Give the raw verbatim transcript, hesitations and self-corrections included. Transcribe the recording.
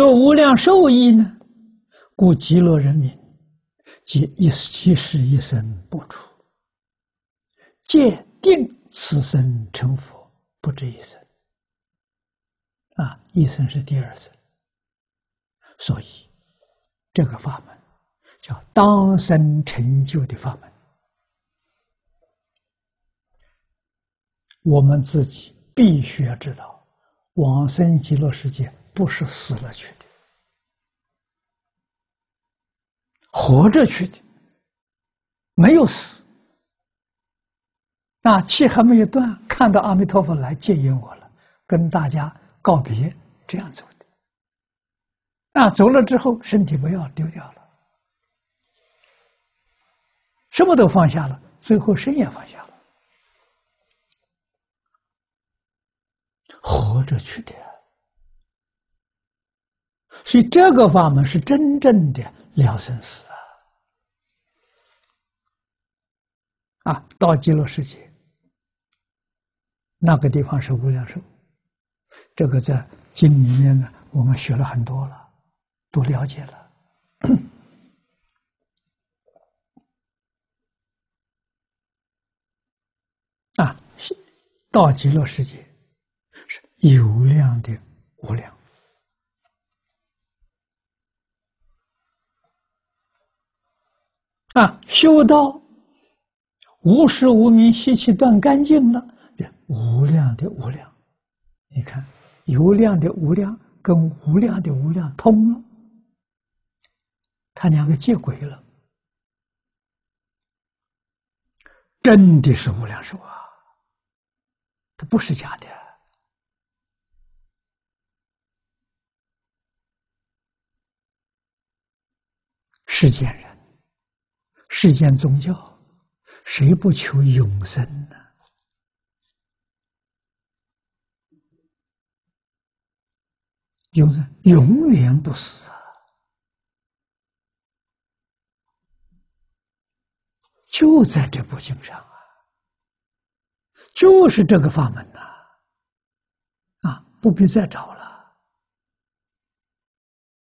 有无量寿益呢？故极乐人民，即一其实一生不出，戒定此生成佛，不止一生。啊，一生是第二生。所以，这个法门叫当生成就的法门。我们自己必须要知道，往生极乐世界不是死了去的，活着去的，没有死。那气还没有断，看到阿弥陀佛来接引我了，跟大家告别，这样走的。那走了之后，身体不要丢掉了，什么都放下了，最后身也放下了，活着去的。所以这个法门是真正的了生死啊！啊，到极乐世界，那个地方是无量寿。这个在经里面呢，我们学了很多了，都了解了。啊，到极乐世界是有量的无量。啊，修到无始无明习气断干净了，无量的无量，你看有量的无量跟无量的无量通了，它两个接轨了，真的是无量寿啊，它不是假的。世间人，世间宗教，谁不求永生呢？永生，永远不死啊！就在这部经上啊，就是这个法门呐！啊，不必再找了。